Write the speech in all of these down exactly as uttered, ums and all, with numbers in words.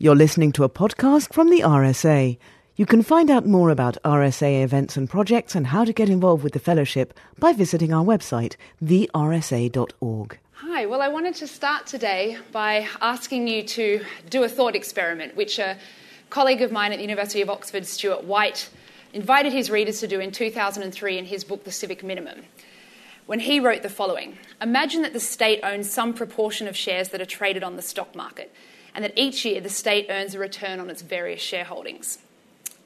You're listening to a podcast from the R S A. You can find out more about R S A events and projects and how to get involved with the fellowship by visiting our website, the r s a dot org. Hi, well, I wanted to start today by asking you to do a thought experiment, which a colleague of mine at the University of Oxford, Stuart White, invited his readers to do in two thousand three in his book, The Civic Minimum, when he wrote the following. Imagine that the state owns some proportion of shares that are traded on the stock market, and that each year the state earns a return on its various shareholdings.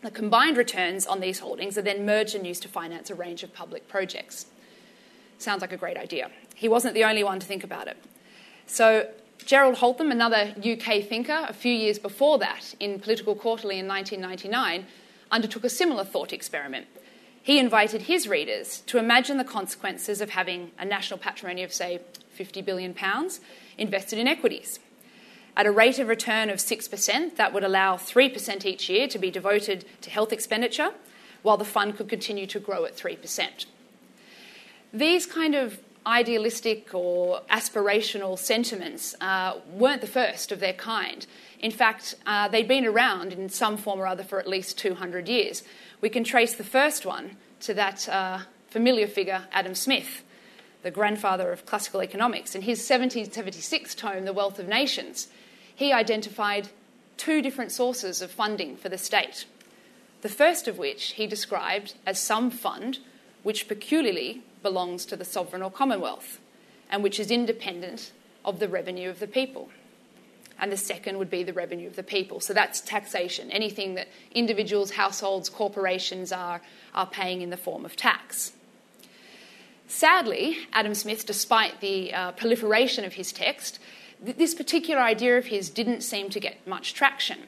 The combined returns on these holdings are then merged and used to finance a range of public projects. Sounds like a great idea. He wasn't the only one to think about it. So Gerald Holtham, another U K thinker, a few years before that, in Political Quarterly in nineteen ninety-nine, undertook a similar thought experiment. He invited his readers to imagine the consequences of having a national patrimony of, say, fifty billion pounds invested in equities. At a rate of return of six percent, that would allow three percent each year to be devoted to health expenditure, while the fund could continue to grow at three percent. These kind of idealistic or aspirational sentiments uh, weren't the first of their kind. In fact, uh, they'd been around in some form or other for at least two hundred years. We can trace the first one to that uh, familiar figure, Adam Smith, the grandfather of classical economics. In his seventeen seventy-six tome, The Wealth of Nations, he identified two different sources of funding for the state, the first of which he described as some fund which peculiarly belongs to the sovereign or commonwealth and which is independent of the revenue of the people. And the second would be the revenue of the people. So that's taxation, anything that individuals, households, corporations are, are paying in the form of tax. Sadly, Adam Smith, despite the uh, proliferation of his text, th- this particular idea of his didn't seem to get much traction.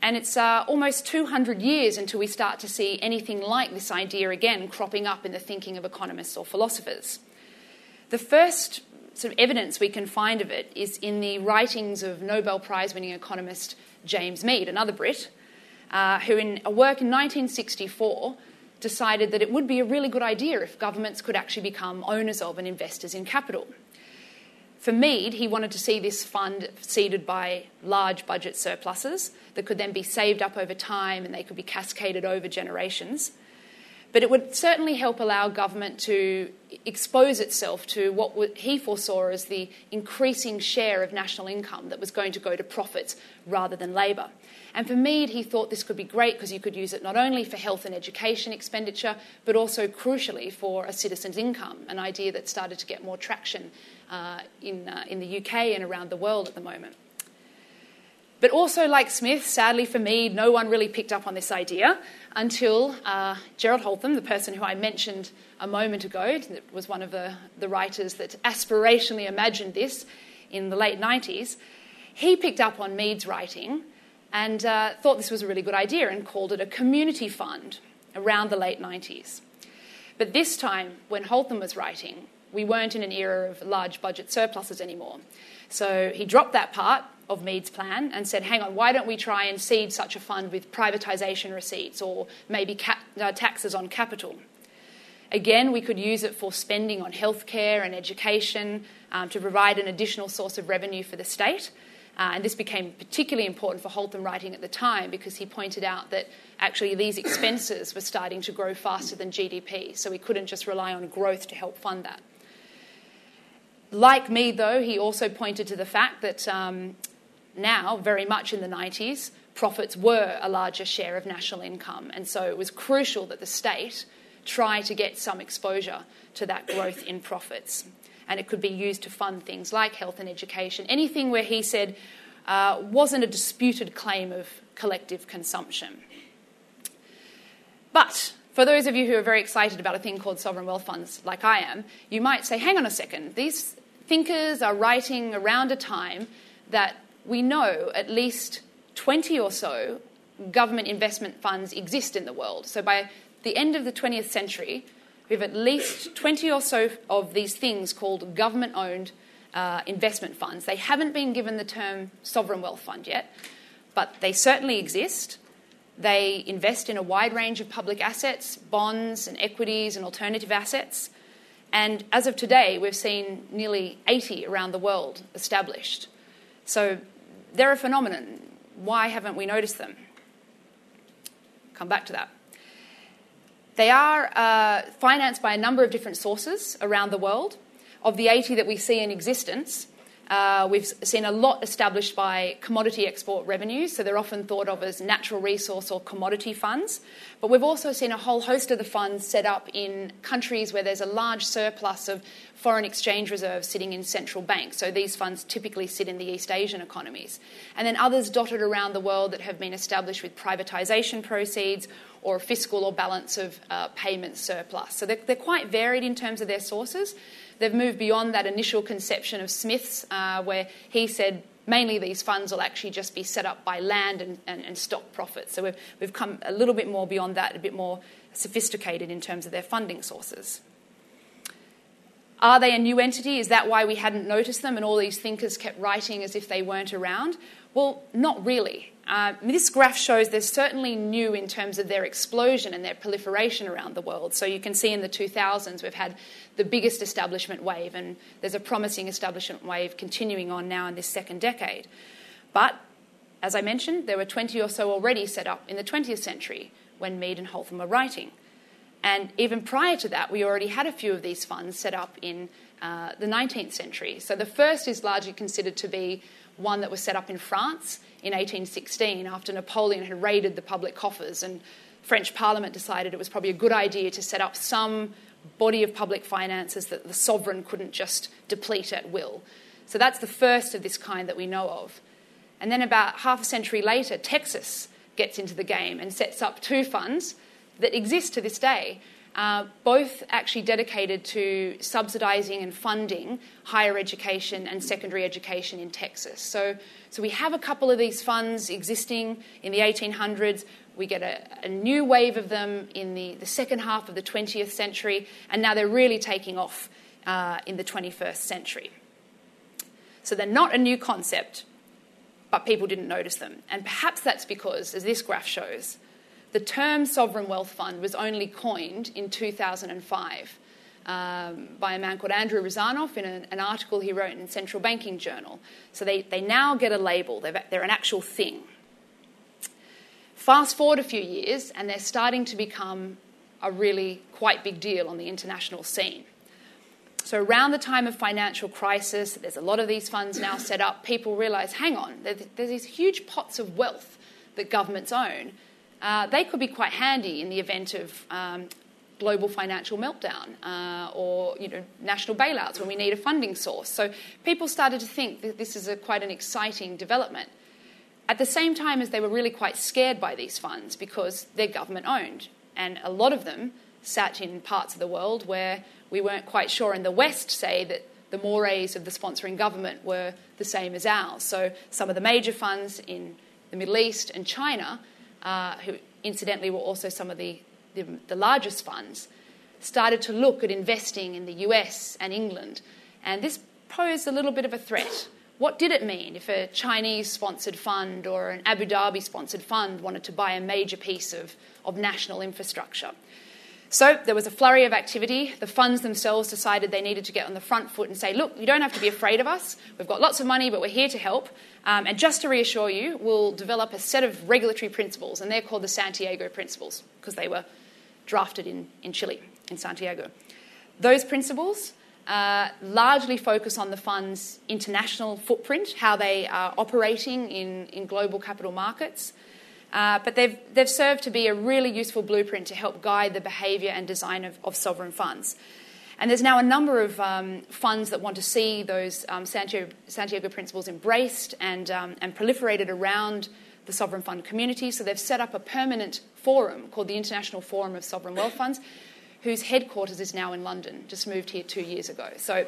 And it's uh, almost two hundred years until we start to see anything like this idea again cropping up in the thinking of economists or philosophers. The first sort of evidence we can find of it is in the writings of Nobel Prize-winning economist James Meade, another Brit, uh, who in a work in nineteen sixty-four decided that it would be a really good idea if governments could actually become owners of and investors in capital. For Meade, he wanted to see this fund seeded by large budget surpluses that could then be saved up over time and they could be cascaded over generations. But it would certainly help allow government to expose itself to what he foresaw as the increasing share of national income that was going to go to profits rather than labour. And for Meade, he thought this could be great because you could use it not only for health and education expenditure, but also crucially for a citizen's income, an idea that started to get more traction uh, in, uh, in the U K and around the world at the moment. But also, like Smith, sadly for me, no one really picked up on this idea until uh, Gerald Holtham, the person who I mentioned a moment ago, was one of the, the writers that aspirationally imagined this in the late nineties. He picked up on Meade's writing and uh, thought this was a really good idea and called it a community fund around the late nineties. But this time, when Holtham was writing, we weren't in an era of large budget surpluses anymore. So he dropped that part of Meade's plan and said, hang on, why don't we try and seed such a fund with privatisation receipts or maybe cap- uh, taxes on capital? Again, we could use it for spending on healthcare and education um, to provide an additional source of revenue for the state. Uh, and this became particularly important for Holtham writing at the time because he pointed out that actually these expenses were starting to grow faster than G D P, so we couldn't just rely on growth to help fund that. Like me, though, he also pointed to the fact that um, now, very much in the nineties, profits were a larger share of national income, and so it was crucial that the state try to get some exposure to that growth in profits. And it could be used to fund things like health and education, anything where he said uh, wasn't a disputed claim of collective consumption. But for those of you who are very excited about a thing called sovereign wealth funds, like I am, you might say, hang on a second, these thinkers are writing around a time that we know at least twenty or so government investment funds exist in the world. So by the end of the twentieth century, we have at least twenty or so of these things called government-owned uh, investment funds. They haven't been given the term sovereign wealth fund yet, but they certainly exist. They invest in a wide range of public assets, bonds and equities and alternative assets. And as of today, we've seen nearly eighty around the world established. So they're a phenomenon. Why haven't we noticed them? Come back to that. They are uh, financed by a number of different sources around the world. Of the eighty that we see in existence, uh, we've seen a lot established by commodity export revenues, so they're often thought of as natural resource or commodity funds. But we've also seen a whole host of the funds set up in countries where there's a large surplus of foreign exchange reserves sitting in central banks. So these funds typically sit in the East Asian economies. And then others dotted around the world that have been established with privatisation proceeds or a fiscal or balance of uh, payment surplus. So they're, they're quite varied in terms of their sources. They've moved beyond that initial conception of Smith's, uh, where he said mainly these funds will actually just be set up by land and, and, and stock profits. So we've, we've come a little bit more beyond that, a bit more sophisticated in terms of their funding sources. Are they a new entity? Is that why we hadn't noticed them and all these thinkers kept writing as if they weren't around? Well, not really. Uh, this graph shows they're certainly new in terms of their explosion and their proliferation around the world. So you can see in the two thousands we've had the biggest establishment wave, and there's a promising establishment wave continuing on now in this second decade. But, as I mentioned, there were twenty or so already set up in the twentieth century when Meade and Holtham were writing. And even prior to that, we already had a few of these funds set up in uh, the nineteenth century. So the first is largely considered to be one that was set up in France in eighteen sixteen after Napoleon had raided the public coffers, and French Parliament decided it was probably a good idea to set up some body of public finances that the sovereign couldn't just deplete at will. So that's the first of this kind that we know of. And then about half a century later, Texas gets into the game and sets up two funds that exist to this day, uh, both actually dedicated to subsidising and funding higher education and secondary education in Texas. So, so we have a couple of these funds existing in the eighteen hundreds. We get a, a new wave of them in the, the second half of the twentieth century, and now they're really taking off uh, in the twenty-first century. So they're not a new concept, but people didn't notice them. And perhaps that's because, as this graph shows, the term sovereign wealth fund was only coined in two thousand five um, by a man called Andrew Rozanov in an, an article he wrote in Central Banking Journal. So they, they now get a label. They're, they're an actual thing. Fast forward a few years, and they're starting to become a really quite big deal on the international scene. So around the time of financial crisis, there's a lot of these funds now set up. People realise, hang on, there's, there's these huge pots of wealth that governments own. Uh, they could be quite handy in the event of um, global financial meltdown uh, or you know, national bailouts when we need a funding source. So people started to think that this is a, quite an exciting development. At the same time as they were really quite scared by these funds because they're government-owned, and a lot of them sat in parts of the world where we weren't quite sure in the West, say, that the mores of the sponsoring government were the same as ours. So some of the major funds in the Middle East and China, Uh, who incidentally were also some of the, the, the largest funds, started to look at investing in the U S and England. And this posed a little bit of a threat. What did it mean if a Chinese-sponsored fund or an Abu Dhabi-sponsored fund wanted to buy a major piece of, of national infrastructure? So there was a flurry of activity. The funds themselves decided they needed to get on the front foot and say, look, you don't have to be afraid of us. We've got lots of money, but we're here to help. Um, and just to reassure you, we'll develop a set of regulatory principles, and they're called the Santiago Principles because they were drafted in, in Chile, in Santiago. Those principles uh, largely focus on the fund's international footprint, how they are operating in, in global capital markets. Uh, but they've, they've served to be a really useful blueprint to help guide the behaviour and design of, of sovereign funds. And there's now a number of um, funds that want to see those um, Santiago, Santiago Principles embraced and, um, and proliferated around the sovereign fund community. So they've set up a permanent forum called the International Forum of Sovereign Wealth Funds, whose headquarters is now in London, just moved here two years ago. So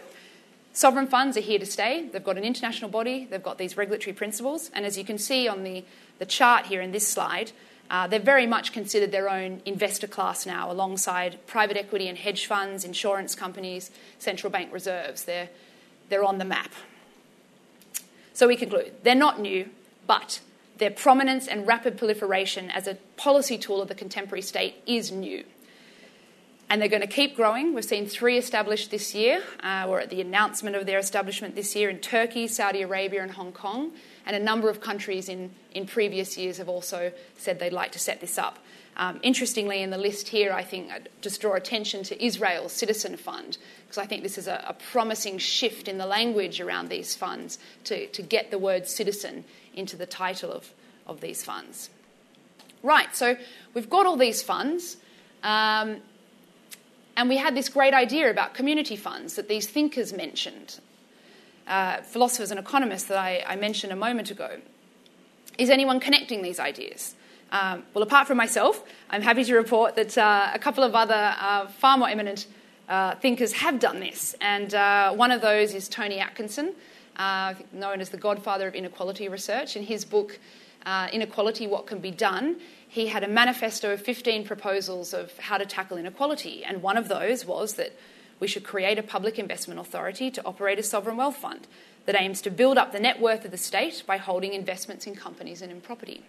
sovereign funds are here to stay. They've got an international body. They've got these regulatory principles. And as you can see on the, the chart here in this slide, uh, they're very much considered their own investor class now, alongside private equity and hedge funds, insurance companies, central bank reserves. They're, they're on the map. So we conclude. They're not new, but their prominence and rapid proliferation as a policy tool of the contemporary state is new. And they're going to keep growing. We've seen three established this year. Uh, we're at the announcement of their establishment this year in Turkey, Saudi Arabia and Hong Kong. And a number of countries in, in previous years have also said they'd like to set this up. Um, interestingly, in the list here, I think I'd just draw attention to Israel's Citizen Fund, because I think this is a, a promising shift in the language around these funds to, to get the word citizen into the title of, of these funds. Right, so we've got all these funds. Um, And we had this great idea about community funds that these thinkers mentioned, uh, philosophers and economists that I, I mentioned a moment ago. Is anyone connecting these ideas? Um, well, apart from myself, I'm happy to report that uh, a couple of other uh, far more eminent uh, thinkers have done this. And uh, one of those is Tony Atkinson, uh, known as the godfather of inequality research. In his book, uh, Inequality, What Can Be Done?, he had a manifesto of fifteen proposals of how to tackle inequality, and one of those was that we should create a public investment authority to operate a sovereign wealth fund that aims to build up the net worth of the state by holding investments in companies and in property.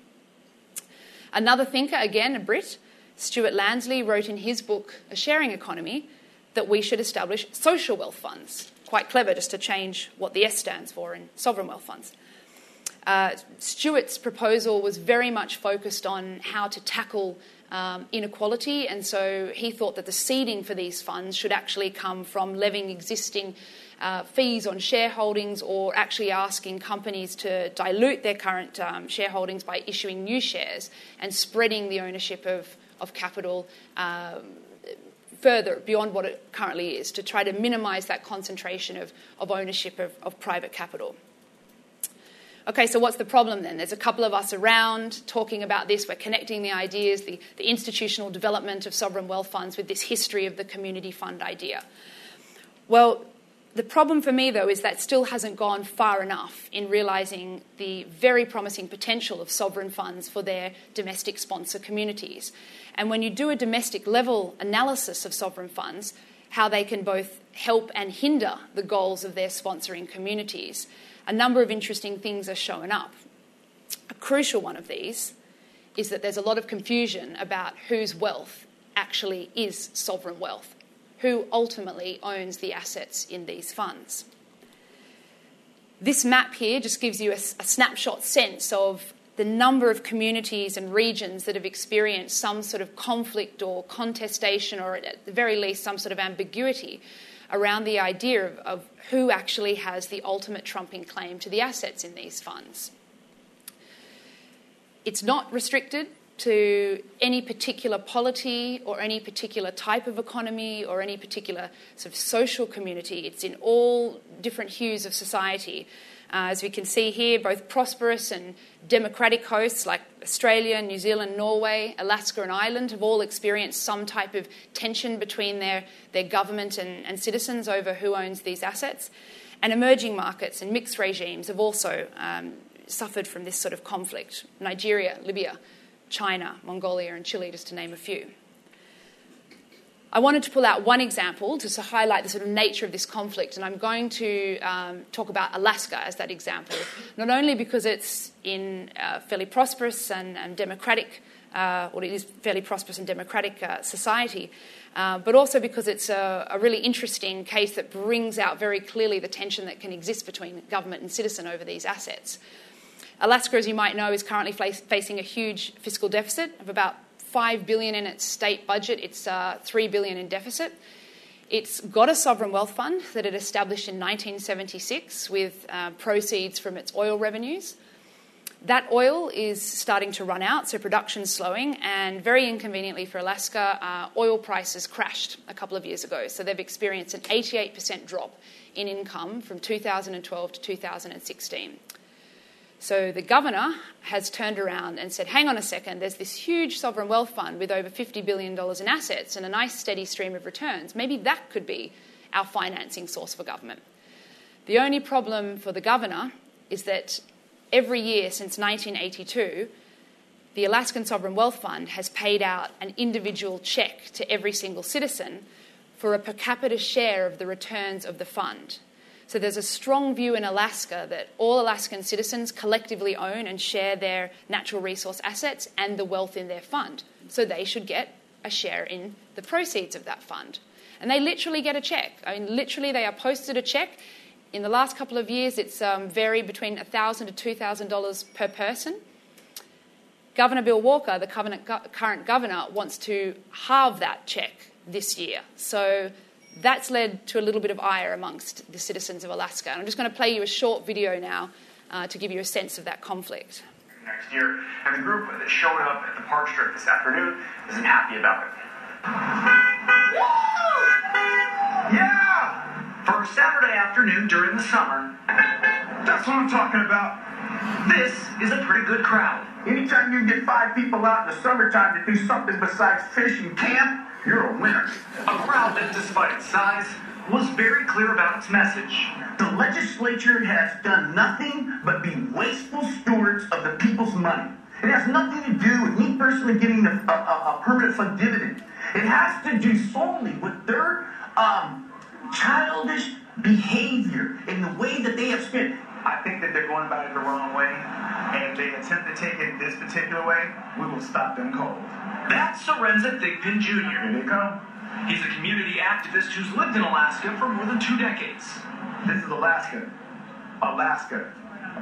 Another thinker, again a Brit, Stuart Lansley, wrote in his book, A Sharing Economy, that we should establish social wealth funds. Quite clever just to change what the S stands for in sovereign wealth funds. Uh, Stuart's proposal was very much focused on how to tackle um, inequality, and so he thought that the seeding for these funds should actually come from levying existing uh, fees on shareholdings, or actually asking companies to dilute their current um, shareholdings by issuing new shares and spreading the ownership of, of capital um, further beyond what it currently is, to try to minimise that concentration of, of ownership of, of private capital. Okay, so what's the problem then? There's a couple of us around talking about this. We're connecting the ideas, the, the institutional development of sovereign wealth funds with this history of the community fund idea. Well, the problem for me, though, is that still hasn't gone far enough in realising the very promising potential of sovereign funds for their domestic sponsor communities. And when you do a domestic level analysis of sovereign funds, how they can both help and hinder the goals of their sponsoring communities, a number of interesting things are showing up. A crucial one of these is that there's a lot of confusion about whose wealth actually is sovereign wealth, who ultimately owns the assets in these funds. This map here just gives you a, a snapshot sense of the number of communities and regions that have experienced some sort of conflict or contestation, or at the very least some sort of ambiguity around the idea of, of who actually has the ultimate trumping claim to the assets in these funds. It's not restricted to any particular polity or any particular type of economy or any particular sort of social community. It's in all different hues of society. Uh, as we can see here, both prosperous and democratic hosts like Australia, New Zealand, Norway, Alaska and Ireland have all experienced some type of tension between their, their government and, and citizens over who owns these assets. And emerging markets and mixed regimes have also um, suffered from this sort of conflict. Nigeria, Libya, China, Mongolia and Chile, just to name a few. I wanted to pull out one example just to highlight the sort of nature of this conflict, and I'm going to um, talk about Alaska as that example, not only because it's in uh, fairly prosperous and, and democratic, uh, or it is fairly prosperous and democratic uh, society, uh, but also because it's a, a really interesting case that brings out very clearly the tension that can exist between government and citizen over these assets. Alaska, as you might know, is currently face- facing a huge fiscal deficit of about five billion dollars in its state budget. It's uh, three billion dollars in deficit. It's got a sovereign wealth fund that it established in nineteen seventy-six with uh, proceeds from its oil revenues. That oil is starting to run out, so production's slowing, and very inconveniently for Alaska, uh, oil prices crashed a couple of years ago, so they've experienced an eighty-eight percent drop in income from two thousand twelve to two thousand sixteen. So the governor has turned around and said, hang on a second, there's this huge sovereign wealth fund with over fifty billion dollars in assets and a nice steady stream of returns. Maybe that could be our financing source for government. The only problem for the governor is that every year since nineteen eighty-two, the Alaskan Sovereign Wealth Fund has paid out an individual cheque to every single citizen for a per capita share of the returns of the fund. So there's a strong view in Alaska that all Alaskan citizens collectively own and share their natural resource assets and the wealth in their fund. So they should get a share in the proceeds of that fund. And they literally get a cheque. I mean, literally they are posted a cheque. In the last couple of years, it's um, varied between one thousand dollars to two thousand dollars per person. Governor Bill Walker, the covenant, current governor, wants to halve that cheque this year. So that's led to a little bit of ire amongst the citizens of Alaska. And I'm just going to play you a short video now uh, to give you a sense of that conflict. Next year, and the group that showed up at the Park Strip this afternoon isn't happy about it. Woo! Yeah! For a Saturday afternoon during the summer. That's what I'm talking about. This is a pretty good crowd. Anytime you get five people out in the summertime to do something besides fish and camp, you're a winner. A crowd that, despite its size, was very clear about its message. The legislature has done nothing but be wasteful stewards of the people's money. It has nothing to do with me personally getting a, a, a permanent fund dividend. It has to do solely with their um. childish behavior in the way that they have spent. I think that they're going about it the wrong way, and if they attempt to take it this particular way, we will stop them cold. That's Lorenzo Thigpen Junior Here they come. He's a community activist who's lived in Alaska for more than two decades. This is Alaska. Alaska.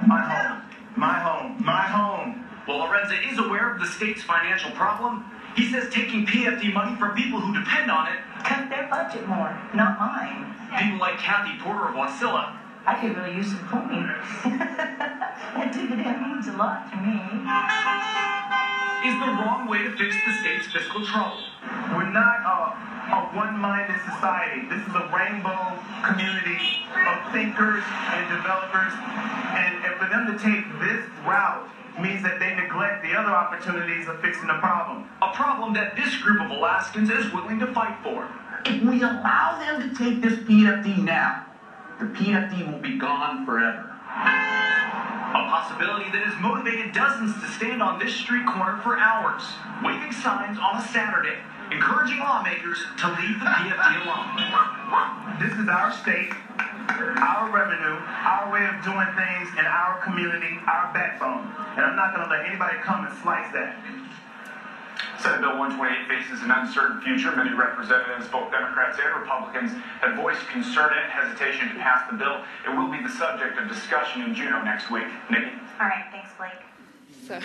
My home. My home. My home. Well, Lorenzo is aware of the state's financial problem. He says taking P F D money from people who depend on it. Cut their budget more, not mine. People like Kathy Porter of Wasilla. I could really use some coin. That dividend means a lot to me. Is the wrong way to fix the state's fiscal trouble. We're not a, a one-minded society. This is a rainbow community of thinkers and developers. And, and for them to take this route means that they neglect the other opportunities of fixing the problem. A problem that this group of Alaskans is willing to fight for. If we allow them to take this P F D now, the P F D will be gone forever. A possibility that has motivated dozens to stand on this street corner for hours, waving signs on a Saturday, encouraging lawmakers to leave the P F D alone. This is our state, our revenue, our way of doing things, and our community, our backbone. And I'm not going to let anybody come and slice that. Senate Bill one twenty-eight faces an uncertain future. Many representatives, both Democrats and Republicans, have voiced concern and hesitation to pass the bill. It will be the subject of discussion in Juneau next week. Nikki? All right, thanks, Blake. So,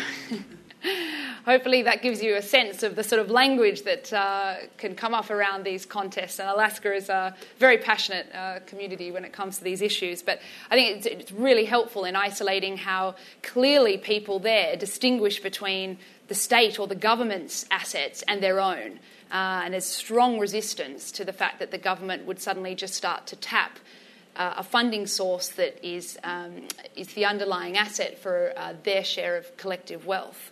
hopefully that gives you a sense of the sort of language that uh, can come up around these contests. And Alaska is a very passionate uh, community when it comes to these issues. But I think it's, it's really helpful in isolating how clearly people there distinguish between the state or the government's assets and their own. Uh, and there's strong resistance to the fact that the government would suddenly just start to tap uh, a funding source that is, um, is the underlying asset for uh, their share of collective wealth.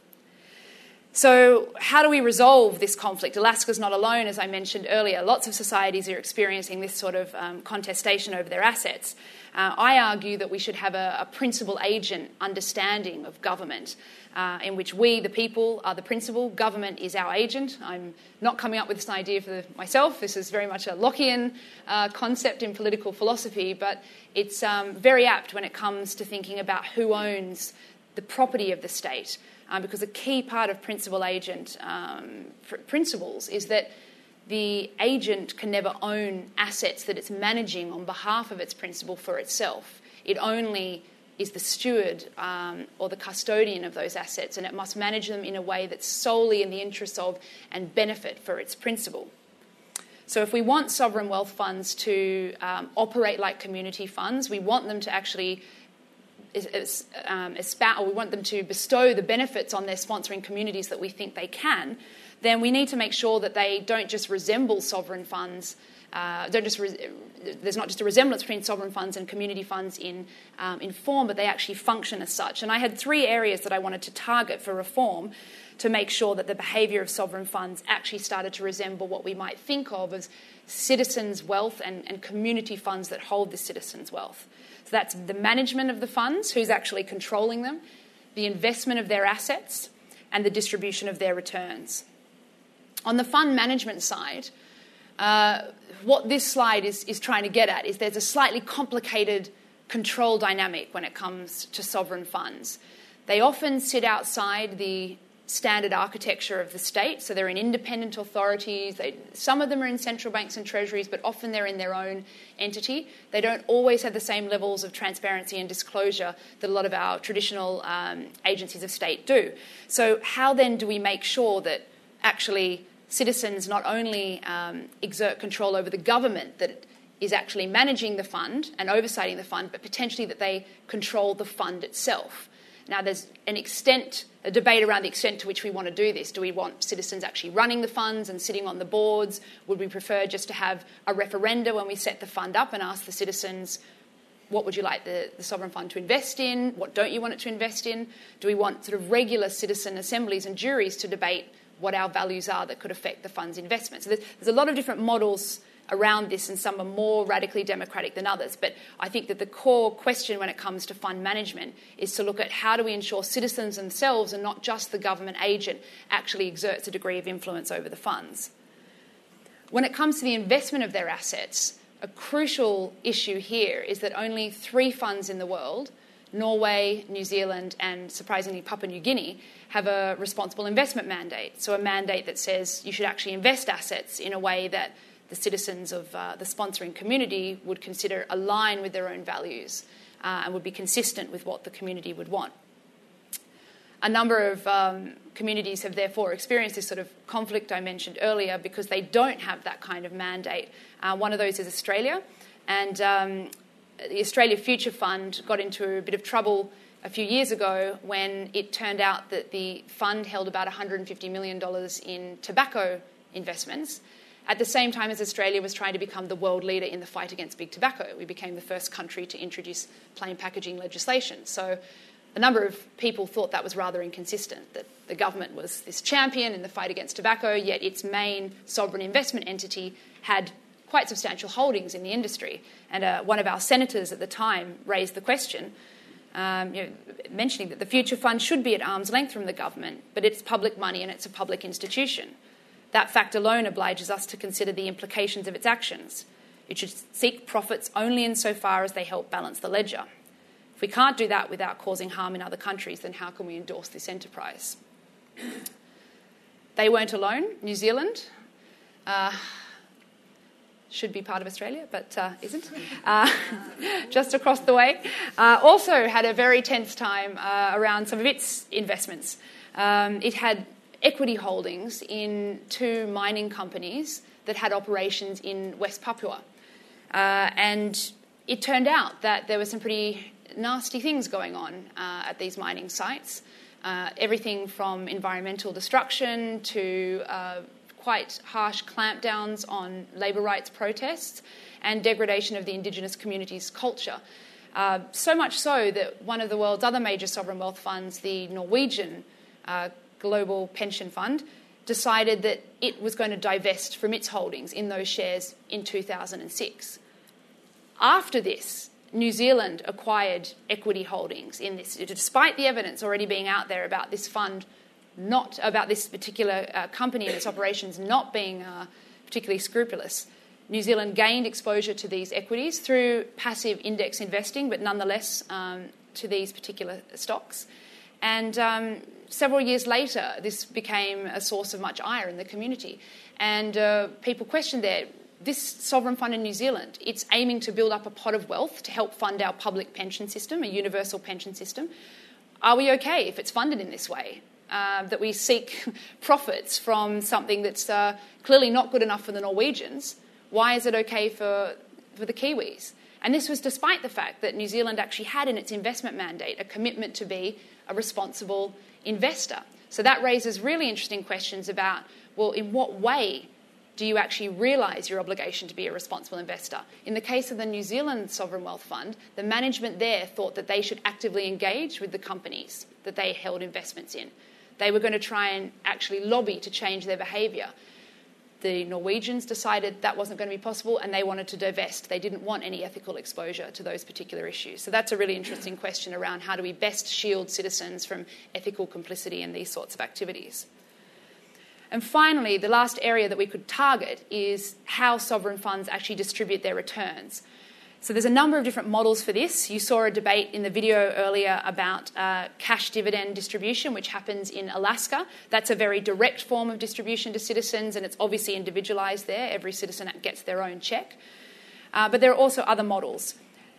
So how do we resolve this conflict? Alaska's not alone, as I mentioned earlier. Lots of societies are experiencing this sort of um, contestation over their assets. Uh, I argue that we should have a, a principal-agent understanding of government, uh, in which we, the people, are the principal. Government is our agent. I'm not coming up with this idea for the, myself. This is very much a Lockean uh, concept in political philosophy, but it's um, very apt when it comes to thinking about who owns the property of the state. Um, because a key part of principal-agent um, pr- principles is that the agent can never own assets that it's managing on behalf of its principal for itself. It only is the steward um, or the custodian of those assets, and it must manage them in a way that's solely in the interests of and benefit for its principal. So if we want sovereign wealth funds to um, operate like community funds, we want them to actually... Is, um, espouse, or we want them to bestow the benefits on their sponsoring communities that we think they can, then we need to make sure that they don't just resemble sovereign funds. Uh, don't just re- there's not just a resemblance between sovereign funds and community funds in um, in form, but they actually function as such. And I had three areas that I wanted to target for reform to make sure that the behaviour of sovereign funds actually started to resemble what we might think of as citizens' wealth and, and community funds that hold the citizens' wealth. That's the management of the funds, who's actually controlling them, the investment of their assets, and the distribution of their returns. On the fund management side, uh, what this slide is, is trying to get at is there's a slightly complicated control dynamic when it comes to sovereign funds. They often sit outside the standard architecture of the state. So they're in independent authorities. They, some of them are in central banks and treasuries, but often they're in their own entity. They don't always have the same levels of transparency and disclosure that a lot of our traditional um, agencies of state do. So how then do we make sure that actually citizens not only um, exert control over the government that is actually managing the fund and oversighting the fund, but potentially that they control the fund itself? Now, there's an extent, a debate around the extent to which we want to do this. Do we want citizens actually running the funds and sitting on the boards? Would we prefer just to have a referenda when we set the fund up and ask the citizens, what would you like the, the sovereign fund to invest in? What don't you want it to invest in? Do we want sort of regular citizen assemblies and juries to debate what our values are that could affect the fund's investment? So there's, there's a lot of different models around this, and some are more radically democratic than others. But I think that the core question when it comes to fund management is to look at how do we ensure citizens themselves and not just the government agent actually exerts a degree of influence over the funds. When it comes to the investment of their assets, a crucial issue here is that only three funds in the world, Norway, New Zealand, and surprisingly Papua New Guinea, have a responsible investment mandate. So a mandate that says you should actually invest assets in a way that the citizens of uh, the sponsoring community would consider align with their own values uh, and would be consistent with what the community would want. A number of um, communities have therefore experienced this sort of conflict I mentioned earlier because they don't have that kind of mandate. Uh, one of those is Australia, and um, the Australia Future Fund got into a bit of trouble a few years ago when it turned out that the fund held about one hundred fifty million dollars in tobacco investments, at the same time as Australia was trying to become the world leader in the fight against big tobacco. We became the first country to introduce plain packaging legislation. So a number of people thought that was rather inconsistent, that the government was this champion in the fight against tobacco, yet its main sovereign investment entity had quite substantial holdings in the industry. And uh, one of our senators at the time raised the question, um, you know, mentioning that the Future Fund should be at arm's length from the government, but it's public money and it's a public institution. That fact alone obliges us to consider the implications of its actions. It should seek profits only insofar as they help balance the ledger. If we can't do that without causing harm in other countries, then how can we endorse this enterprise? They weren't alone. New Zealand uh, should be part of Australia, but uh, isn't. Uh, just across the way. Uh, also had a very tense time uh, around some of its investments. Um, it had equity holdings in two mining companies that had operations in West Papua. Uh, and it turned out that there were some pretty nasty things going on uh, at these mining sites, uh, everything from environmental destruction to uh, quite harsh clampdowns on labour rights protests and degradation of the indigenous community's culture. Uh, so much so that one of the world's other major sovereign wealth funds, the Norwegian uh, Global Pension Fund, decided that it was going to divest from its holdings in those shares in two thousand six. After this, New Zealand acquired equity holdings in this, despite the evidence already being out there about this fund, not about this particular uh, company and its operations not being uh, particularly scrupulous. New Zealand gained exposure to these equities through passive index investing, but nonetheless um, to these particular stocks. And um, several years later, this became a source of much ire in the community. And uh, people questioned there, this sovereign fund in New Zealand, it's aiming to build up a pot of wealth to help fund our public pension system, a universal pension system. Are we okay if it's funded in this way? Uh, that we seek profits from something that's uh, clearly not good enough for the Norwegians? Why is it okay for, for the Kiwis? And this was despite the fact that New Zealand actually had in its investment mandate a commitment to be a responsible investor. So that raises really interesting questions about, well, in what way do you actually realise your obligation to be a responsible investor? In the case of the New Zealand Sovereign Wealth Fund, the management there thought that they should actively engage with the companies that they held investments in. They were going to try and actually lobby to change their behaviour. The Norwegians decided that wasn't going to be possible and they wanted to divest. They didn't want any ethical exposure to those particular issues. So that's a really interesting question around how do we best shield citizens from ethical complicity in these sorts of activities. And finally, the last area that we could target is how sovereign funds actually distribute their returns. So there's a number of different models for this. You saw a debate in the video earlier about uh, cash dividend distribution, which happens in Alaska. That's a very direct form of distribution to citizens, and it's obviously individualised there. Every citizen gets their own cheque. Uh, but there are also other models.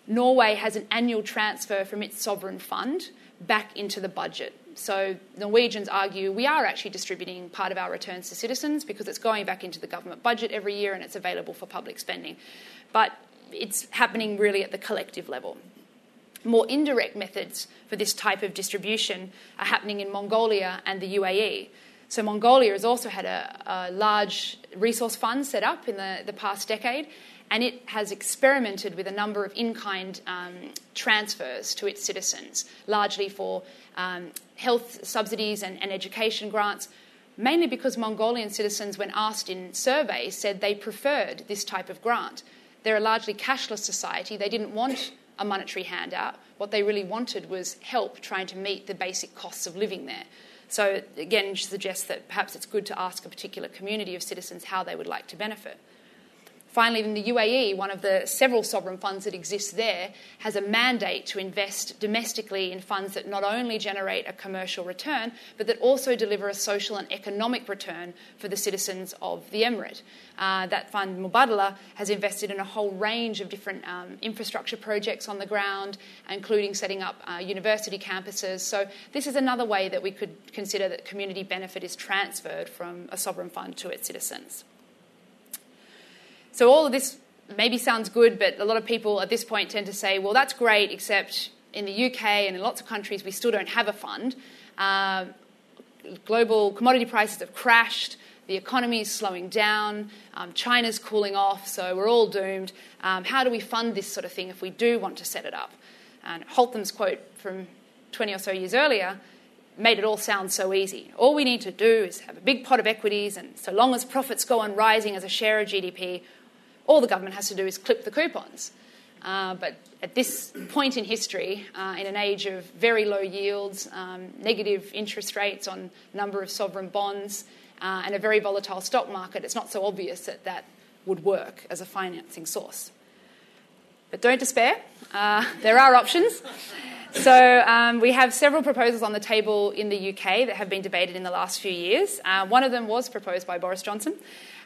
Norway has an annual transfer from its sovereign fund back into the budget. So Norwegians argue we are actually distributing part of our returns to citizens because it's going back into the government budget every year and it's available for public spending. But it's happening really at the collective level. More indirect methods for this type of distribution are happening in Mongolia and the U A E. So Mongolia has also had a, a large resource fund set up in the, the past decade, and it has experimented with a number of in-kind um, transfers to its citizens, largely for um, health subsidies and, and education grants, mainly because Mongolian citizens, when asked in surveys, said they preferred this type of grant. They're a largely cashless society. They didn't want a monetary handout. What they really wanted was help trying to meet the basic costs of living there. So, again, suggests that perhaps it's good to ask a particular community of citizens how they would like to benefit. Finally, in the U A E, one of the several sovereign funds that exists there has a mandate to invest domestically in funds that not only generate a commercial return, but that also deliver a social and economic return for the citizens of the emirate. Uh, that fund, Mubadala, has invested in a whole range of different um, infrastructure projects on the ground, including setting up uh, university campuses. So this is another way that we could consider that community benefit is transferred from a sovereign fund to its citizens. So all of this maybe sounds good, but a lot of people at this point tend to say, well, that's great, except in the U K and in lots of countries, we still don't have a fund. Uh, global commodity prices have crashed. The economy is slowing down. Um, China's cooling off, so we're all doomed. Um, how do we fund this sort of thing if we do want to set it up? And Holtham's quote from twenty or so years earlier made it all sound so easy. All we need to do is have a big pot of equities, and so long as profits go on rising as a share of G D P, all the government has to do is clip the coupons. Uh, but at this point in history, uh, in an age of very low yields, um, negative interest rates on a number of sovereign bonds, uh, and a very volatile stock market, it's not so obvious that that would work as a financing source. But don't despair. Uh, there are options. So um, we have several proposals on the table in the U K that have been debated in the last few years. Uh, one of them was proposed by Boris Johnson.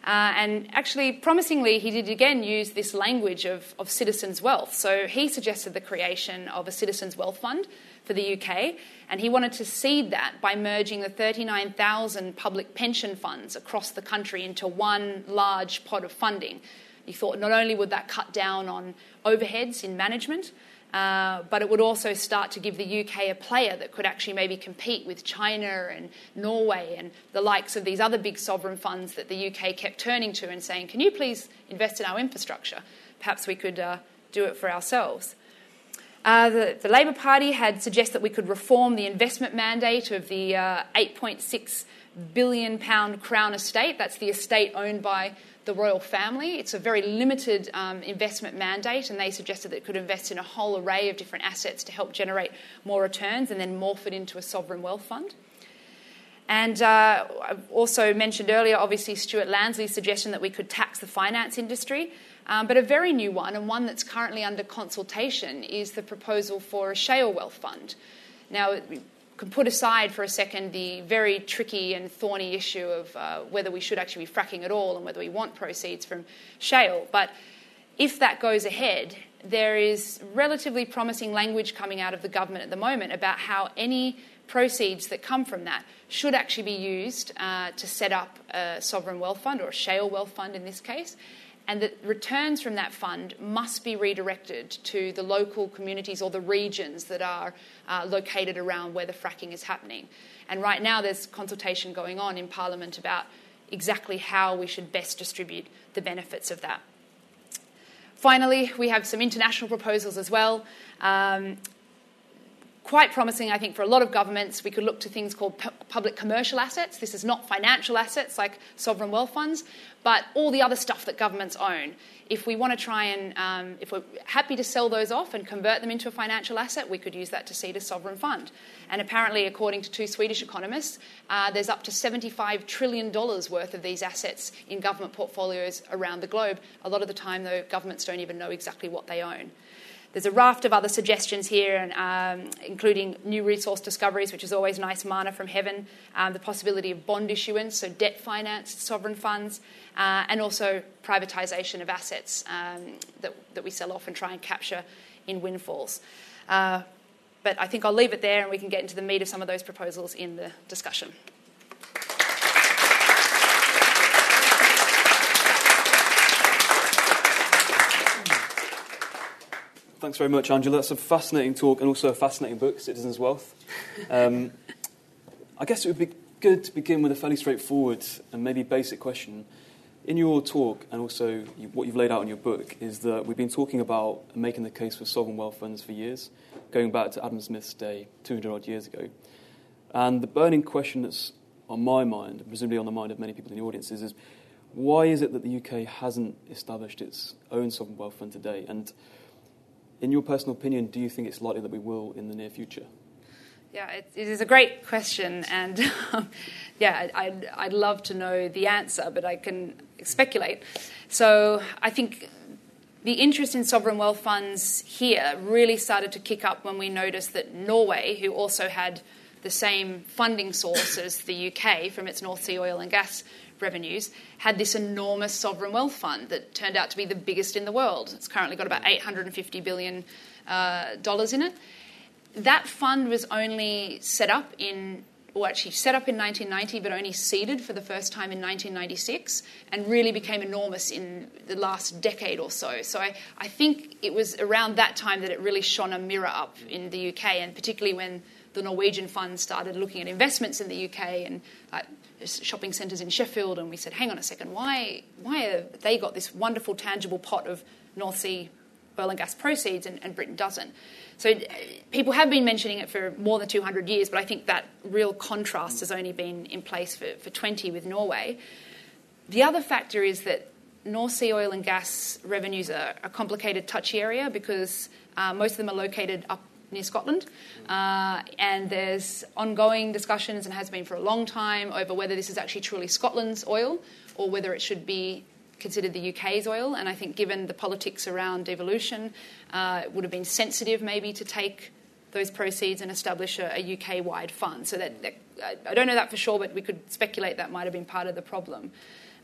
Uh, and actually, promisingly, he did again use this language of, of citizens' wealth. So he suggested the creation of a citizens' wealth fund for the U K, and he wanted to seed that by merging the thirty-nine thousand public pension funds across the country into one large pot of funding. He thought not only would that cut down on overheads in management, Uh, but it would also start to give the U K a player that could actually maybe compete with China and Norway and the likes of these other big sovereign funds that the U K kept turning to and saying, can you please invest in our infrastructure? Perhaps we could uh, do it for ourselves. Uh, the, the Labour Party had suggested that we could reform the investment mandate of the uh, eight point six billion pounds Crown Estate. That's the estate owned by the royal family. It's a very limited um, investment mandate, and they suggested that it could invest in a whole array of different assets to help generate more returns and then morph it into a sovereign wealth fund. And uh, I've also mentioned earlier, obviously, Stuart Lansley's suggestion that we could tax the finance industry. Um, but a very new one, and one that's currently under consultation, is the proposal for a shale wealth fund. Now, we can put aside for a second the very tricky and thorny issue of uh, whether we should actually be fracking at all and whether we want proceeds from shale. But if that goes ahead, there is relatively promising language coming out of the government at the moment about how any proceeds that come from that should actually be used uh, to set up a sovereign wealth fund, or a shale wealth fund in this case, and that returns from that fund must be redirected to the local communities or the regions that are uh, located around where the fracking is happening. And right now there's consultation going on in Parliament about exactly how we should best distribute the benefits of that. Finally, we have some international proposals as well. Um, quite promising, I think, for a lot of governments. We could look to things called pu- public commercial assets. This is not financial assets like sovereign wealth funds, but all the other stuff that governments own. If we want to try and, um, if we're happy to sell those off and convert them into a financial asset, we could use that to seed a sovereign fund. And apparently, according to two Swedish economists, uh, there's up to seventy-five trillion dollars worth of these assets in government portfolios around the globe. A lot of the time, though, governments don't even know exactly what they own. There's a raft of other suggestions here, and um, including new resource discoveries, which is always nice mana from heaven, um, the possibility of bond issuance, so debt-financed sovereign funds, uh, and also privatisation of assets um, that, that we sell off and try and capture in windfalls. Uh, but I think I'll leave it there, and we can get into the meat of some of those proposals in the discussion. Thanks very much, Angela. That's a fascinating talk and also a fascinating book, Citizens' Wealth. Um, I guess it would be good to begin with a fairly straightforward and maybe basic question. In your talk, and also what you've laid out in your book, is that we've been talking about making the case for sovereign wealth funds for years, going back to Adam Smith's day two hundred odd years ago. And the burning question that's on my mind, and presumably on the mind of many people in the audience, is, is why is it that the U K hasn't established its own sovereign wealth fund today? And in your personal opinion, do you think it's likely that we will in the near future? Yeah, it, it is a great question, and um, yeah, I'd, I'd love to know the answer, but I can speculate. So I think the interest in sovereign wealth funds here really started to kick up when we noticed that Norway, who also had the same funding source as the U K from its North Sea oil and gas revenues, had this enormous sovereign wealth fund that turned out to be the biggest in the world. It's currently got about eight hundred fifty billion dollars uh, dollars in it. That fund was only set up in, or actually set up in nineteen ninety, but only seeded for the first time in nineteen ninety-six, and really became enormous in the last decade or so. So I, I think it was around that time that it really shone a mirror up in the U K, and particularly when the Norwegian fund started looking at investments in the U K and uh, shopping centres in Sheffield, and we said, hang on a second, why why have they got this wonderful tangible pot of North Sea oil and gas proceeds and, and Britain doesn't? So uh, people have been mentioning it for more than two hundred years, but I think that real contrast has only been in place for, for twenty with Norway. The other factor is that North Sea oil and gas revenues are a complicated, touchy area because uh, most of them are located up near Scotland, uh, and there's ongoing discussions, and has been for a long time, over whether this is actually truly Scotland's oil or whether it should be considered the U K's oil. And I think given the politics around devolution, uh, it would have been sensitive maybe to take those proceeds and establish a, a U K-wide fund. So that, that I don't know that for sure, but we could speculate that might have been part of the problem.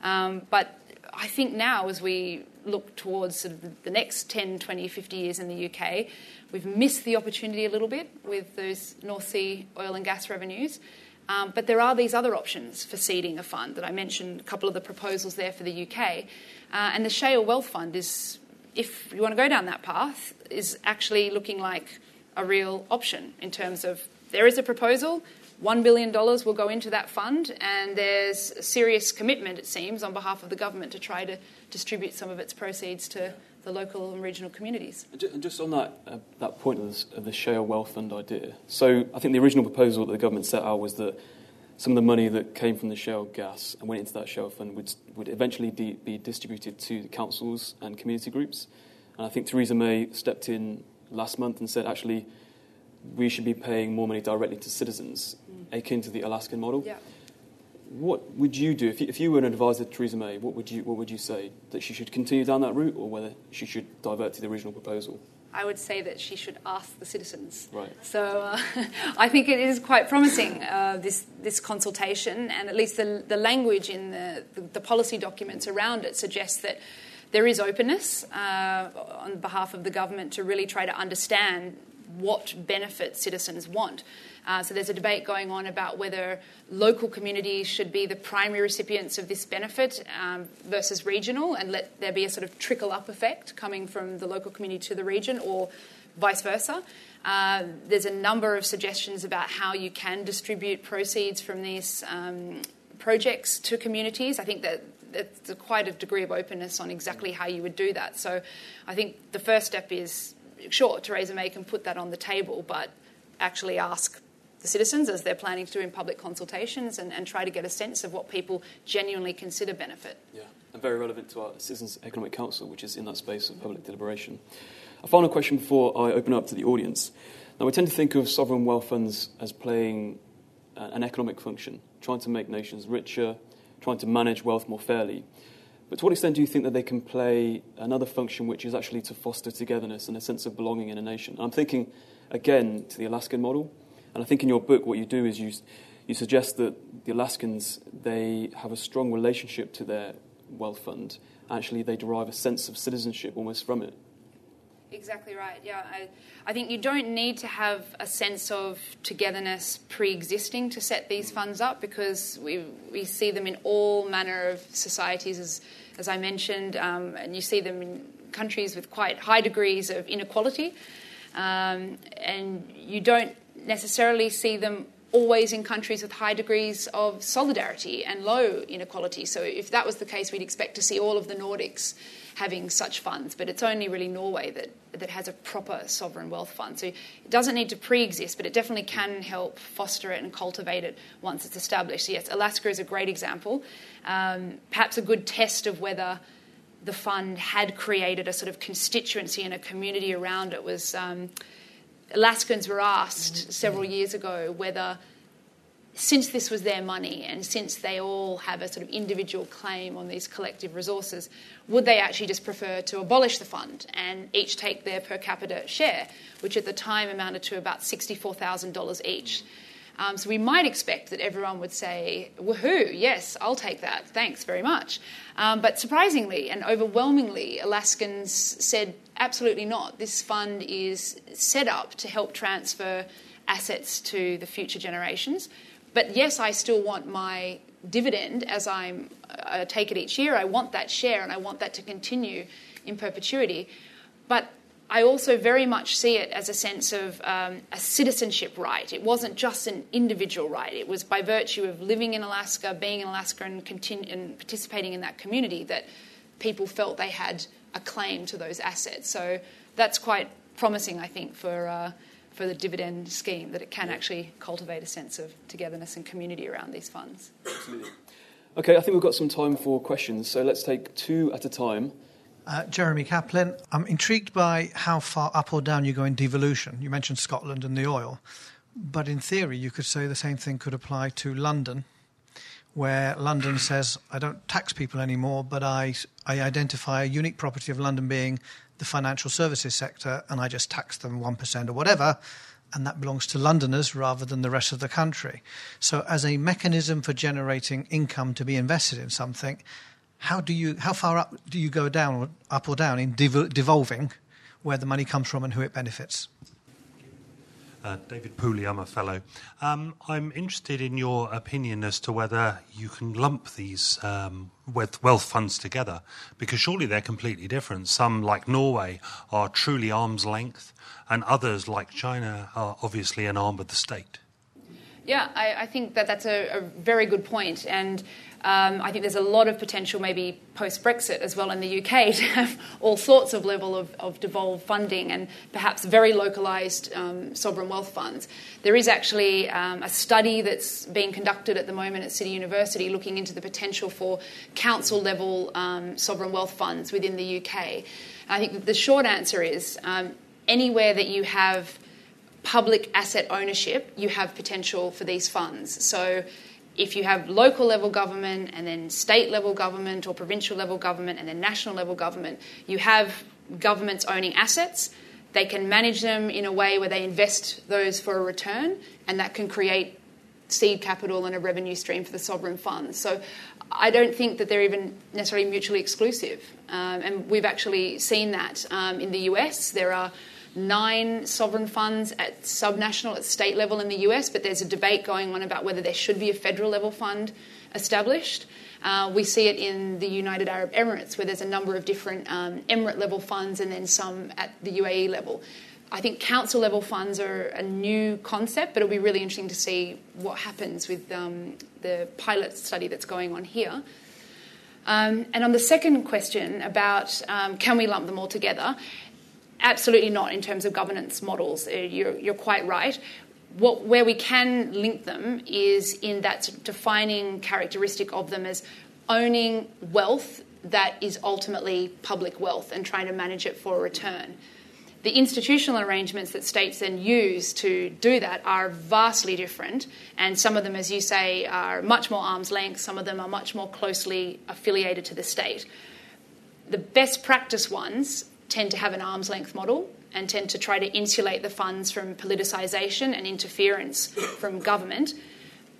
Um, but I think now, as we look towards sort of the next ten, twenty, fifty years in the U K, we've missed the opportunity a little bit with those North Sea oil and gas revenues. Um, but there are these other options for seeding a fund that I mentioned, a couple of the proposals there for the U K. Uh, and the Shale Wealth Fund is, if you want to go down that path, is actually looking like a real option in terms of there is a proposal. one billion dollars will go into that fund, and there's a serious commitment, it seems, on behalf of the government to try to distribute some of its proceeds to the local and regional communities. And just on that uh, that point of, this, of the Shale Wealth Fund idea, so I think the original proposal that the government set out was that some of the money that came from the shale gas and went into that shale fund would, would eventually de- be distributed to the councils and community groups. And I think Theresa May stepped in last month and said, actually, we should be paying more money directly to citizens, mm. akin to the Alaskan model. Yeah. What would you do if you, if you were an advisor to Theresa May? What would you what would you say, that she should continue down that route, or whether she should divert to the original proposal? I would say that she should ask the citizens. Right. So uh, I think it is quite promising, uh, this this consultation, and at least the the language in the, the, the policy documents around it suggests that there is openness uh, on behalf of the government to really try to understand what benefits citizens want. Uh, so there's a debate going on about whether local communities should be the primary recipients of this benefit um, versus regional, and let there be a sort of trickle-up effect coming from the local community to the region, or vice versa. Uh, there's a number of suggestions about how you can distribute proceeds from these um, projects to communities. I think that there's quite a degree of openness on exactly how you would do that. So I think the first step is, sure, Theresa May can put that on the table, but actually ask the citizens, as they're planning to do in public consultations, and, and try to get a sense of what people genuinely consider benefit. Yeah, and very relevant to our Citizens' Economic Council, which is in that space of public deliberation. A final question before I open up to the audience. Now, we tend to think of sovereign wealth funds as playing an economic function, trying to make nations richer, trying to manage wealth more fairly. But to what extent do you think that they can play another function, which is actually to foster togetherness and a sense of belonging in a nation? I'm thinking, again, to the Alaskan model. And I think in your book what you do is you you suggest that the Alaskans, they have a strong relationship to their wealth fund. Actually, they derive a sense of citizenship almost from it. Exactly right, yeah. I, I think you don't need to have a sense of togetherness pre-existing to set these funds up, because we we see them in all manner of societies, as, as I mentioned, um, and you see them in countries with quite high degrees of inequality. Um, and you don't necessarily see them always in countries with high degrees of solidarity and low inequality. So if that was the case, we'd expect to see all of the Nordics having such funds, but it's only really Norway that, that has a proper sovereign wealth fund. So it doesn't need to pre-exist, but it definitely can help foster it and cultivate it once it's established. So yes, Alaska is a great example. Um, perhaps a good test of whether the fund had created a sort of constituency and a community around it was... Um, Alaskans were asked several years ago whether, since this was their money and since they all have a sort of individual claim on these collective resources, would they actually just prefer to abolish the fund and each take their per capita share, which at the time amounted to about sixty-four thousand dollars each. Um, so we might expect that everyone would say, woohoo, yes, I'll take that, thanks very much. Um, but surprisingly and overwhelmingly, Alaskans said, absolutely not. This fund is set up to help transfer assets to the future generations. But yes, I still want my dividend as I'm, I take it each year. I want that share and I want that to continue in perpetuity. But I also very much see it as a sense of um, a citizenship right. It wasn't just an individual right. It was by virtue of living in Alaska, being in Alaska and, continu- and participating in that community that people felt they had a claim to those assets. So that's quite promising, I think, for uh, for the dividend scheme, that it can yeah. actually cultivate a sense of togetherness and community around these funds. Absolutely. OK, I think we've got some time for questions, so let's take two at a time. Uh, Jeremy Kaplan, I'm intrigued by how far up or down you go in devolution. You mentioned Scotland and the oil, but in theory you could say the same thing could apply to London, where London says, I don't tax people anymore, but I, I identify a unique property of London being the financial services sector, and I just tax them one percent or whatever, and that belongs to Londoners rather than the rest of the country. So as a mechanism for generating income to be invested in something, How do you? How far up do you go down, up or down, in dev- devolving where the money comes from and who it benefits? Uh, David Pooley, I'm a fellow. Um, I'm interested in your opinion as to whether you can lump these um, wealth funds together, because surely they're completely different. Some, like Norway, are truly arm's length, and others, like China, are obviously an arm of the state. Yeah, I, I think that that's a, a very good point, and um, I think there's a lot of potential maybe post-Brexit as well in the U K to have all sorts of level of, of devolved funding and perhaps very localised um, sovereign wealth funds. There is actually um, a study that's being conducted at the moment at City University looking into the potential for council-level um, sovereign wealth funds within the U K. I think the short answer is um, anywhere that you have public asset ownership, you have potential for these funds. So if you have local level government and then state level government or provincial level government and then national level government, you have governments owning assets. They can manage them in a way where they invest those for a return, and that can create seed capital and a revenue stream for the sovereign funds. So I don't think that they're even necessarily mutually exclusive. Um, and we've actually seen that um, in the U S. There are nine sovereign funds at subnational, at state level in the U S, but there's a debate going on about whether there should be a federal level fund established. Uh, we see it in the United Arab Emirates, where there's a number of different um, emirate level funds and then some at the U A E level. I think council level funds are a new concept, but it'll be really interesting to see what happens with um, the pilot study that's going on here. Um, and on the second question about um, can we lump them all together, absolutely not in terms of governance models. You're, you're quite right. What, where we can link them is in that sort of defining characteristic of them as owning wealth that is ultimately public wealth and trying to manage it for a return. The institutional arrangements that states then use to do that are vastly different, and some of them, as you say, are much more arm's length, some of them are much more closely affiliated to the state. The best practice ones tend to have an arm's length model and tend to try to insulate the funds from politicisation and interference from government.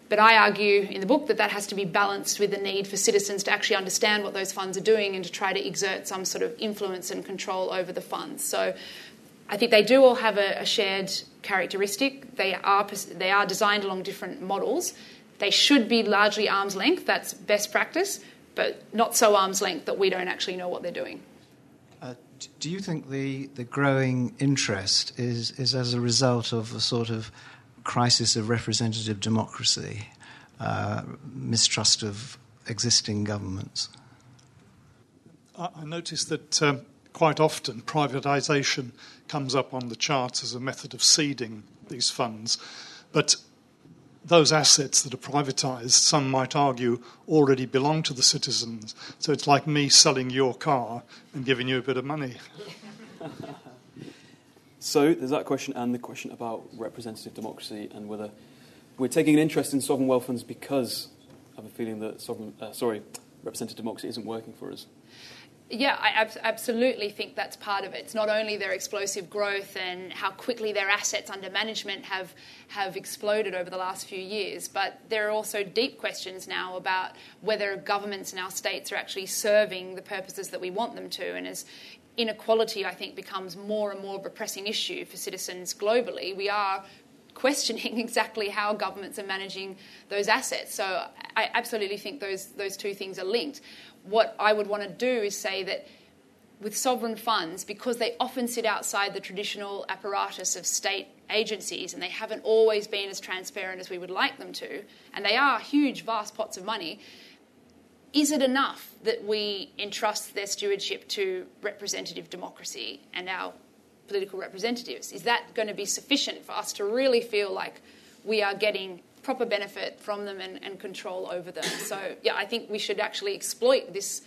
But I argue in the book that that has to be balanced with the need for citizens to actually understand what those funds are doing and to try to exert some sort of influence and control over the funds. So I think they do all have a, a shared characteristic. They are, they are designed along different models. They should be largely arm's length. That's best practice, but not so arm's length that we don't actually know what they're doing. Uh, do you think the, the growing interest is, is as a result of a sort of crisis of representative democracy, uh, mistrust of existing governments? I, I noticed that um, quite often privatisation comes up on the charts as a method of seeding these funds, but those assets that are privatised, some might argue, already belong to the citizens. So it's like me selling your car and giving you a bit of money. So there's that question, and the question about representative democracy and whether we're taking an interest in sovereign wealth funds because I have a feeling that sovereign, uh, sorry, representative democracy isn't working for us. Yeah, I ab- absolutely think that's part of it. It's not only their explosive growth and how quickly their assets under management have, have exploded over the last few years, but there are also deep questions now about whether governments and our states are actually serving the purposes that we want them to. And as inequality, I think, becomes more and more of a pressing issue for citizens globally, we are questioning exactly how governments are managing those assets. So I absolutely think those those two things are linked. What I would want to do is say that with sovereign funds, because they often sit outside the traditional apparatus of state agencies and they haven't always been as transparent as we would like them to, and they are huge, vast pots of money, is it enough that we entrust their stewardship to representative democracy and our political representatives? Is that going to be sufficient for us to really feel like we are getting proper benefit from them and, and control over them? So, yeah, I think we should actually exploit this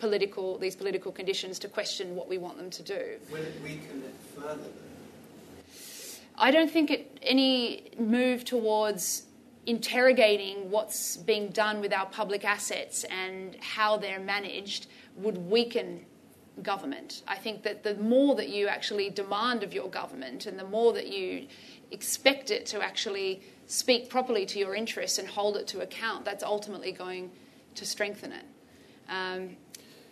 political, these political conditions to question what we want them to do. Will it weaken it further, though? I don't think it, any move towards interrogating what's being done with our public assets and how they're managed would weaken government. I think that the more that you actually demand of your government and the more that you expect it to actually speak properly to your interests and hold it to account, that's ultimately going to strengthen it. Um,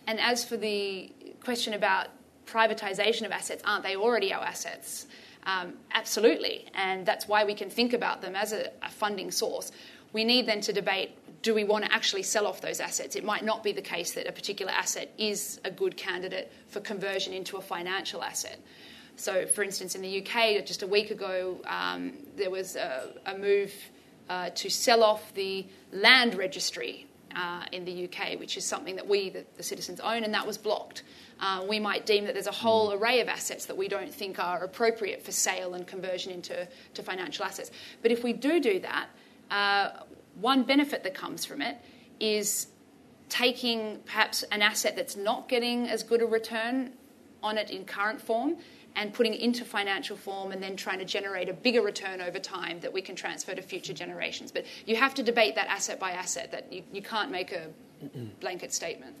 and as for the question about privatisation of assets, aren't they already our assets? Um, absolutely, and that's why we can think about them as a, a funding source. We need then to debate, do we want to actually sell off those assets? It might not be the case that a particular asset is a good candidate for conversion into a financial asset. So, for instance, in the U K, just a week ago, um, there was a, a move uh, to sell off the land registry uh, in the U K, which is something that we, the, the citizens, own, and that was blocked. Uh, we might deem that there's a whole array of assets that we don't think are appropriate for sale and conversion into to financial assets. But if we do do that, uh, one benefit that comes from it is taking perhaps an asset that's not getting as good a return on it in current form and putting it into financial form and then trying to generate a bigger return over time that we can transfer to future generations. But you have to debate that asset by asset, that you, you can't make a blanket statement.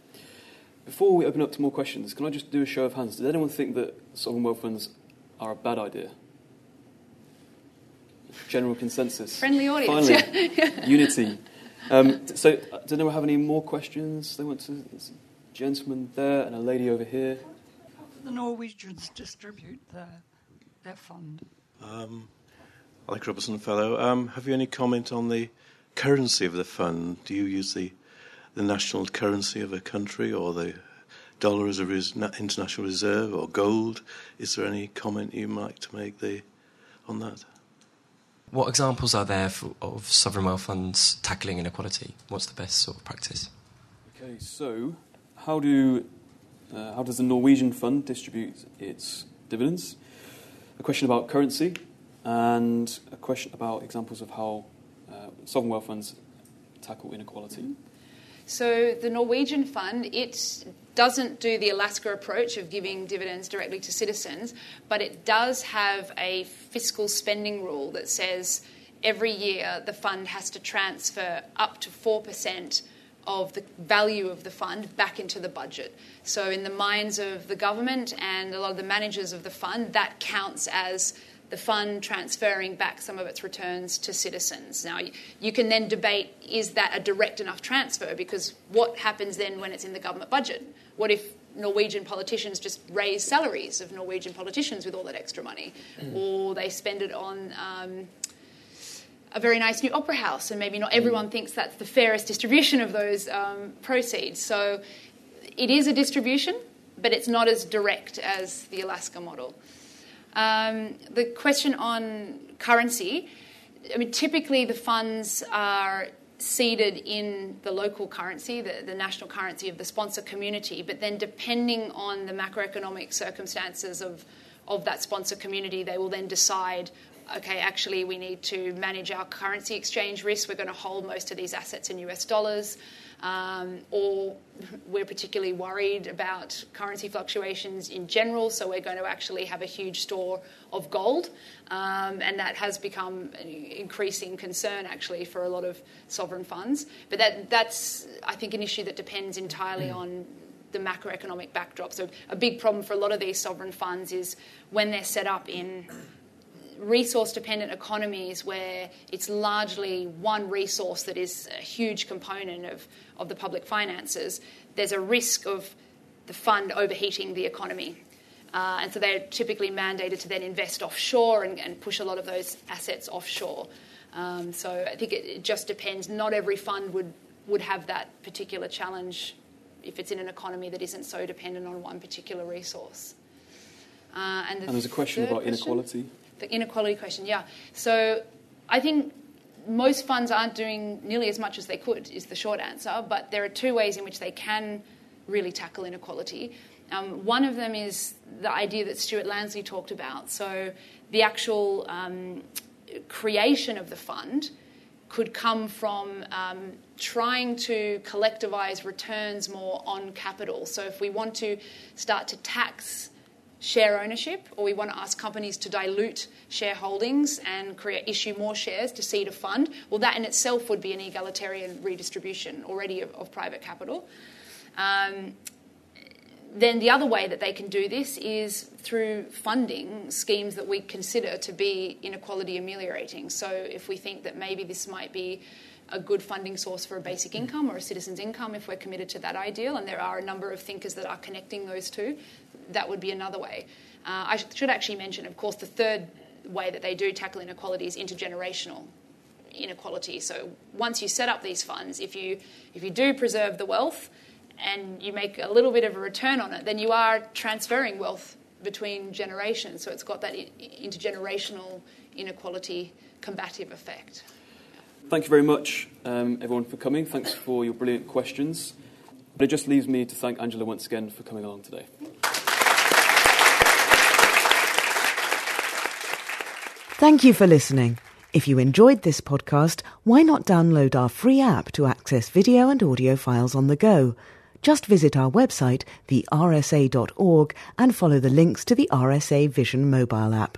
Before we open up to more questions, can I just do a show of hands? Does anyone think that sovereign wealth funds are a bad idea? General consensus. Friendly audience. Finally, unity. Um, so, does anyone have any more questions? They want to. There's a gentleman there and a lady over here. How do the Norwegians distribute their, their fund? Um, Alec Robertson, fellow. Um, have you any comment on the currency of the fund? Do you use the the national currency of a country, or the dollar as a res- international reserve, or gold? Is there any comment you might make the, on that? What examples are there for, of sovereign wealth funds tackling inequality? What's the best sort of practice? Okay, so how do uh, how does the Norwegian fund distribute its dividends? A question about currency, and a question about examples of how uh, sovereign wealth funds tackle inequality. Mm-hmm. So the Norwegian fund, it doesn't do the Alaska approach of giving dividends directly to citizens, but it does have a fiscal spending rule that says every year the fund has to transfer up to four percent of the value of the fund back into the budget. So in the minds of the government and a lot of the managers of the fund, that counts as the fund transferring back some of its returns to citizens. Now, you can then debate, is that a direct enough transfer? Because what happens then when it's in the government budget? What if Norwegian politicians just raise salaries of Norwegian politicians with all that extra money? Mm. Or they spend it on um, a very nice new opera house, and maybe not everyone mm. thinks that's the fairest distribution of those um, proceeds. So it is a distribution, but it's not as direct as the Alaska model. Um, the question on currency, I mean, typically the funds are seeded in the local currency, the, the national currency of the sponsor community, but then depending on the macroeconomic circumstances of, of that sponsor community, they will then decide, okay, actually we need to manage our currency exchange risk, we're going to hold most of these assets in U S dollars, um, or we're particularly worried about currency fluctuations in general, so we're going to actually have a huge store of gold, um, and that has become an increasing concern actually for a lot of sovereign funds. But that that's, I think, an issue that depends entirely mm. on the macroeconomic backdrop. So a big problem for a lot of these sovereign funds is when they're set up in resource-dependent economies where it's largely one resource that is a huge component of, of the public finances, there's a risk of the fund overheating the economy. Uh, and so they're typically mandated to then invest offshore and, and push a lot of those assets offshore. Um, so I think it, it just depends. Not every fund would, would have that particular challenge if it's in an economy that isn't so dependent on one particular resource. Uh, and, the and there's a question about question? inequality. The inequality question, yeah. So I think most funds aren't doing nearly as much as they could, is the short answer, but there are two ways in which they can really tackle inequality. Um, one of them is the idea that Stuart Lansley talked about. So the actual um, creation of the fund could come from um, trying to collectivise returns more on capital. So if we want to start to tax share ownership, or we want to ask companies to dilute shareholdings and create issue more shares to seed a fund, well, that in itself would be an egalitarian redistribution already of, of private capital. Um, then the other way that they can do this is through funding schemes that we consider to be inequality ameliorating. So if we think that maybe this might be a good funding source for a basic income or a citizen's income, if we're committed to that ideal, and there are a number of thinkers that are connecting those two, that would be another way. Uh, I should actually mention, of course, the third way that they do tackle inequality is intergenerational inequality. So once you set up these funds, if you if you do preserve the wealth and you make a little bit of a return on it, then you are transferring wealth between generations. So it's got that intergenerational inequality combative effect. Thank you very much, um, everyone, for coming. Thanks for your brilliant questions. But it just leaves me to thank Angela once again for coming along today. Thank you for listening. If you enjoyed this podcast, why not download our free app to access video and audio files on the go? Just visit our website, the R S A dot org, and follow the links to the R S A Vision mobile app.